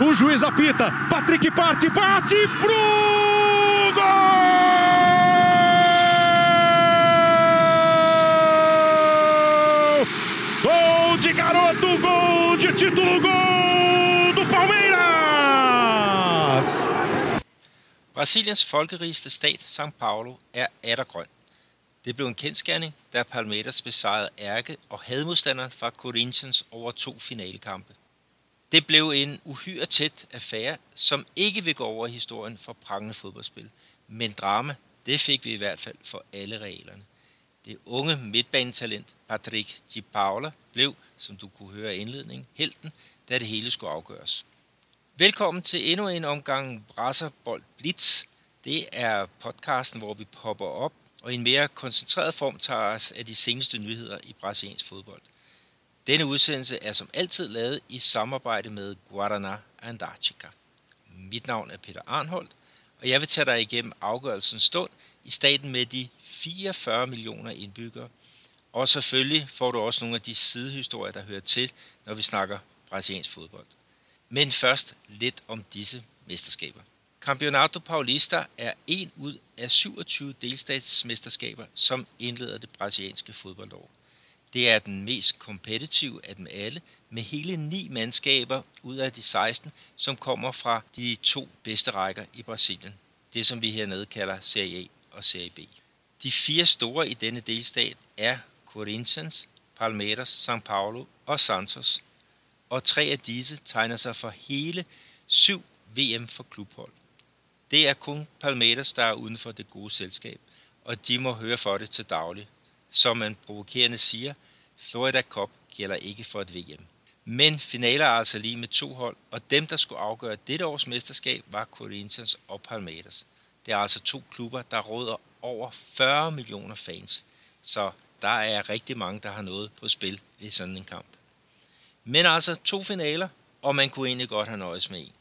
O juiz apita. Patrick Parti, bate pro gol! Gol de garoto, gol de título, gol do Palmeiras! Brasiliens folkerigeste stat, São Paulo, er atter grøn. Det blev en kendsgerning, da Palmeiras besejrede ærke- og hadmodstanderen fra Corinthians over 2 finalekampe. Det blev en uhyre tæt affære, som ikke vil gå over i historien for prangende fodboldspil. Men drama, det fik vi i hvert fald for alle reglerne. Det unge midtbanetalent Patrick de Paula blev, som du kunne høre i indledningen, helten, da det hele skulle afgøres. Velkommen til endnu en omgang Brasilbold Blitz. Det er podcasten, hvor vi popper op og i en mere koncentreret form tager os af de seneste nyheder i brasiliansk fodbold. Denne udsendelse er som altid lavet i samarbejde med Guaraná Antarctica. Mit navn er Peter Arnholdt, og jeg vil tage dig igennem afgørelsens stund i staten med de 44 millioner indbyggere. Og selvfølgelig får du også nogle af de sidehistorier, der hører til, når vi snakker brasiliansk fodbold. Men først lidt om disse mesterskaber. Campeonato Paulista er en ud af 27 delstatsmesterskaber, som indleder det brasilianske fodboldår. Det er den mest kompetitive af dem alle, med hele 9 mandskaber ud af de 16, som kommer fra de 2 bedste rækker i Brasilien. Det, som vi hernede kalder Serie A og Serie B. De 4 store i denne delstat er Corinthians, Palmeiras, São Paulo og Santos. Og 3 af disse tegner sig for hele 7 VM for klubhold. Det er kun Palmeiras, der er uden for det gode selskab, og de må høre for det til daglig. Som man provokerende siger, Florida Cup gælder ikke for et VM. Men finaler er altså lige med 2 hold, og dem, der skulle afgøre dette års mesterskab, var Corinthians og Palmeiras. Det er altså 2 klubber, der råder over 40 millioner fans, så der er rigtig mange, der har noget på spil ved sådan en kamp. Men altså 2 finaler, og man kunne egentlig godt have nøjes med en.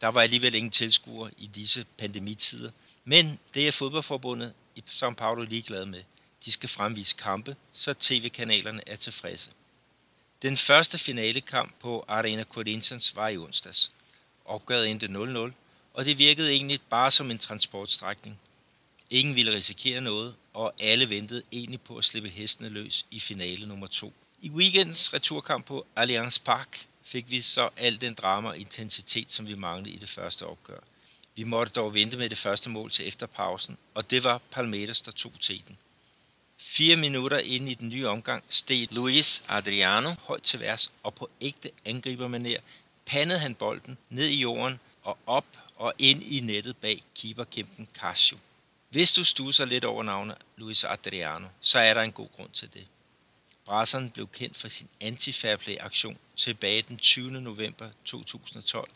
Der var alligevel ingen tilskuere i disse pandemitider, men det er fodboldforbundet i São Paulo ligeglad med. De skal fremvise kampe, så tv-kanalerne er tilfredse. Den første finalekamp på Arena Corinthians var i onsdags. Opgøret endte 0-0, og det virkede egentlig bare som en transportstrækning. Ingen ville risikere noget, og alle ventede egentlig på at slippe hestene løs i finale nummer 2. I weekendens returkamp på Allianz Parque fik vi så al den drama og intensitet, som vi manglede i det første opgør. Vi måtte dog vente med det første mål til efter pausen, og det var Palmeiras, der tog teten. 4 minutter inde i den nye omgang steg Luis Adriano højt til værs, og på ægte angribermanér pandede han bolden ned i jorden og op og ind i nettet bag keeperkæmpen Cássio. Hvis du stusser lidt over navnet Luis Adriano, så er der en god grund til det. Brasseren blev kendt for sin anti-fairplay-aktion tilbage den 20. november 2012,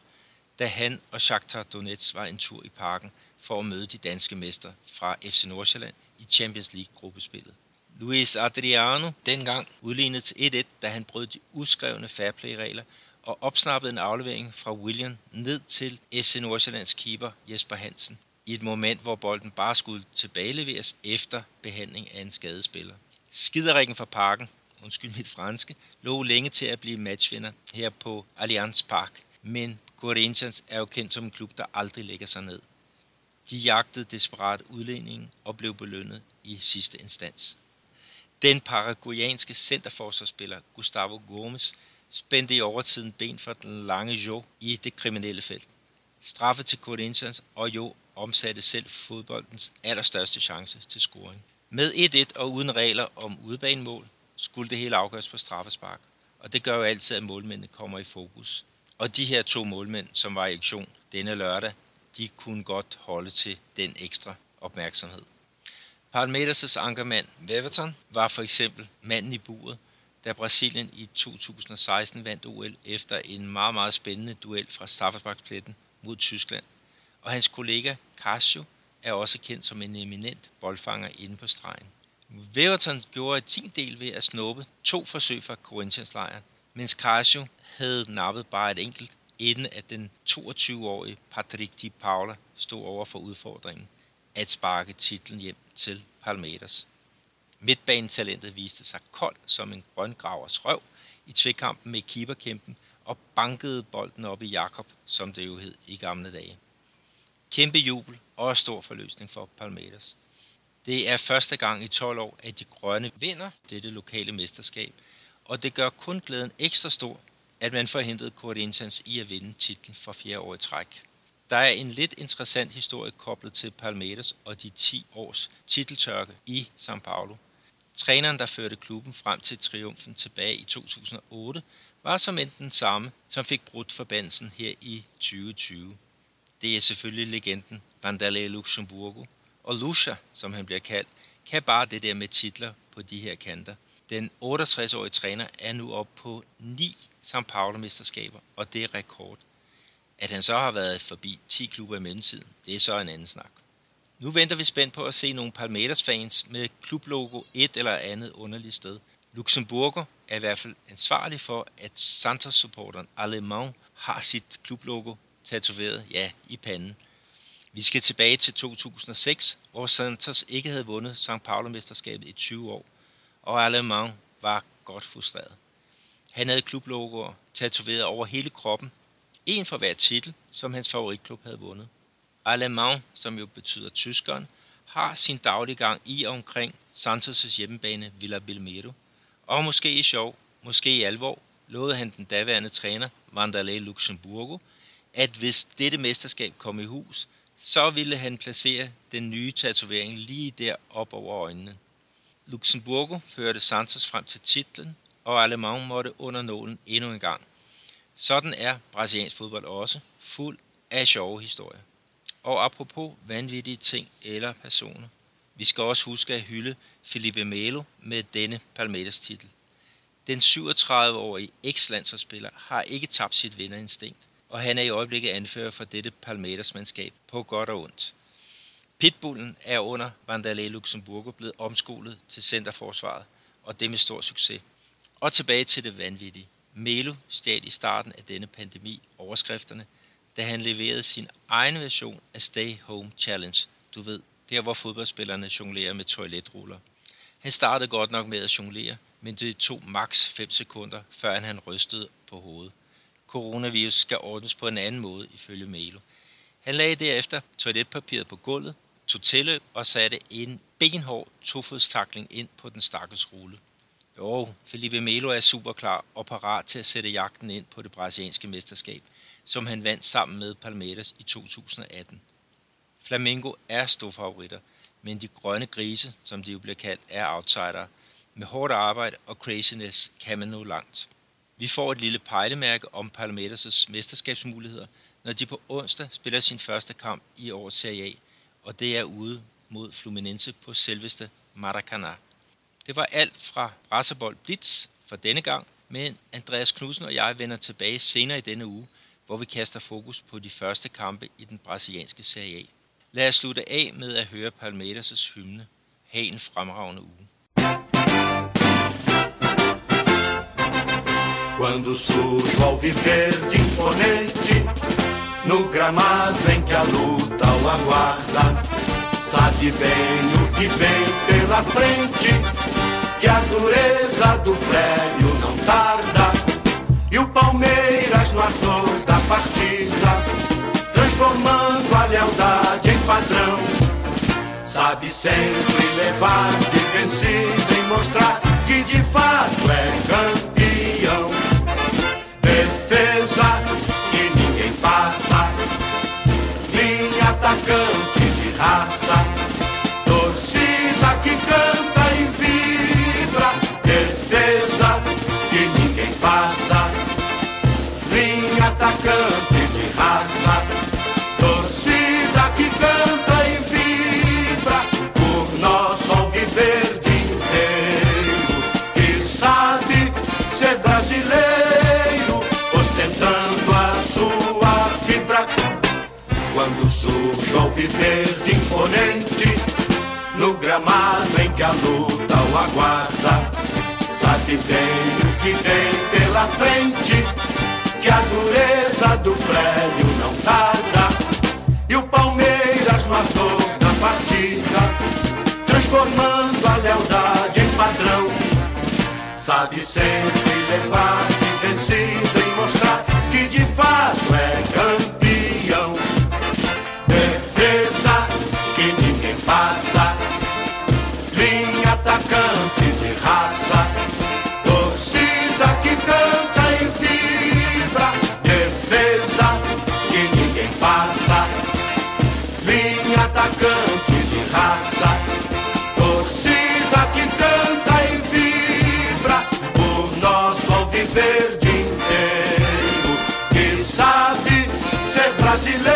da han og Shakhtar Donetsk var en tur i parken for at møde de danske mester fra FC Nordsjælland i Champions League-gruppespillet. Luis Adriano dengang udlignede til 1-1, da han brød de uskrevne fairplay-regler og opsnappede en aflevering fra Willian ned til FC Nordsjællands keeper Jesper Hansen i et moment, hvor bolden bare skulle tilbageleveres efter behandling af en skadespiller. Skiderikken fra parken, undskyld mit franske, lå længe til at blive matchvinder her på Allianz Parque, men Corinthians er jo kendt som en klub, der aldrig lægger sig ned. De jagtede desperat udlændingen og blev belønnet i sidste instans. Den paraguayanske centerforsvarsspiller Gustavo Gómez spændte i overtiden ben for den lange Jo i det kriminelle felt. Straffe til Corinthians, og Jo omsatte selv fodboldens allerstørste chance til scoring. Med 1-1 og uden regler om udebanemål skulle det hele afgøres på straffespark, og det gør jo altid, at målmændene kommer i fokus. Og de her 2 målmænd, som var i aktion denne lørdag, de kunne godt holde til den ekstra opmærksomhed. Palmeiras' ankermand Weverton var for eksempel manden i buret, da Brasilien i 2016 vandt OL efter en meget, meget spændende duel fra straffesparkspletten mod Tyskland. Og hans kollega Cássio er også kendt som en eminent boldfanger inde på stregen. Weverton gjorde sin del ved at snuppe 2 forsøg fra Corinthians-lejren, mens Cássio havde nappet bare et enkelt, inden at den 22-årige Patrick de Paula stod over for udfordringen at sparke titlen hjem til Palmeiras. Midtbanetalentet viste sig kold som en grøngravers røv i tvekampen med keeperkæmpen og bankede bolden op i Jakob, som det jo hed i gamle dage. Kæmpe jubel og stor forløsning for Palmeiras. Det er første gang i 12 år, at de grønne vinder dette lokale mesterskab, og det gør kun glæden ekstra stor, at man forhindrede Corinthians i at vinde titlen for 4. år i træk. Der er en lidt interessant historie koblet til Palmeiras og de 10 års titeltørke i São Paulo. Træneren, der førte klubben frem til triumfen tilbage i 2008, var som enten samme, som fik brudt forbandelsen her i 2020. Det er selvfølgelig legenden Wanderley Luxemburgo, og Lucha, som han bliver kaldt, kan bare det der med titler på de her kanter. Den 68-årige træner er nu oppe på 9 São Paulo-mesterskaber, og det er rekord. At han så har været forbi 10 klubber i mellemtiden, det er så en anden snak. Nu venter vi spændt på at se nogle Palmeiras-fans med klublogo et eller andet underligt sted. Luxemburger er i hvert fald ansvarlig for, at Santos-supporteren Alemão har sit klublogo tatoveret, ja, i panden. Vi skal tilbage til 2006, hvor Santos ikke havde vundet São Paulo-mesterskabet i 20 år, og Alemão var godt frustreret. Han havde klublogoer tatoveret over hele kroppen, en for hver titel, som hans favoritklub havde vundet. Alemão, som jo betyder tyskeren, har sin daglige gang i og omkring Santos' hjemmebane Vila Belmiro. Og måske i sjov, måske i alvor, lovede han den daværende træner, Wanderley Luxemburgo, at hvis dette mesterskab kom i hus, så ville han placere den nye tatovering lige der op over øjnene. Luxemburgo førte Santos frem til titlen, og Alemão måtte under nålen endnu en gang. Sådan er brasiliansk fodbold også, fuld af sjove historier. Og apropos vanvittige ting eller personer, vi skal også huske at hylde Felipe Melo med denne Palmeiras-titel. Den 37-årige eks-landsholdsspiller har ikke tabt sit vinderinstinkt, og han er i øjeblikket anfører for dette Palmeiras-mandskab på godt og ondt. Pitbullen er under Wanderley Luxemburgo blevet omskolet til centerforsvaret, og det med stor succes. Og tilbage til det vanvittige. Melo stjal i starten af denne pandemi overskrifterne, da han leverede sin egen version af Stay Home Challenge. Du ved, der hvor fodboldspillerne jonglerer med toiletruller. Han startede godt nok med at jonglere, men det tog maks 5 sekunder, før han rystede på hovedet. Coronavirus skal ordnes på en anden måde, ifølge Melo. Han lagde derefter toiletpapiret på gulvet, tog tilløb og satte en benhård tofodstakling ind på den stakkels rulle. Jo, Felipe Melo er superklar og parat til at sætte jagten ind på det brasilianske mesterskab, som han vandt sammen med Palmeiras i 2018. Flamengo er storfavoritter, men de grønne grise, som de jo bliver kaldt, er outsidere. Med hårdt arbejde og craziness kan man nå langt. Vi får et lille pejlemærke om Palmeiras' mesterskabsmuligheder, når de på onsdag spiller sin første kamp i årets Serie A, og det er ude mod Fluminense på selveste Maracanã. Det var alt fra Brasilbold Blitz for denne gang, men Andreas Knudsen og jeg vender tilbage senere i denne uge, hvor vi kaster fokus på de første kampe i den brasilianske Serie A. Lad os slutte af med at høre Palmeiras' hymne. Ha' en fremragende uge. Quando surge o alviverde imponente no gramado em que a luta o aguarda, sabe bem o que vem pela frente, que a dureza do prédio não tarda. E o Palmeiras no ardor da partida, transformando a lealdade em padrão, sabe sempre levar de vencido e mostrar que de fato é campeão. Defesa que ninguém passa, linha atacante de raça, torcida que canta e vibra. Defesa que ninguém passa, linha atacante de raça, torcida que canta e vibra. Por nosso alviverde inteiro, que sabe ser brasileiro, ostentando a sua fibra. Quando surge o alviverde imponente no gramado em que a luta o aguarda, sabe bem o que vem pela frente, que a dureza do prédio não tarda. E o Palmeiras no ator da partida, transformando a lealdade em padrão, sabe sempre levar de vencido e mostrar atacante de raça, torcida que canta e vibra por nosso alviverde inteiro, que sabe ser brasileiro.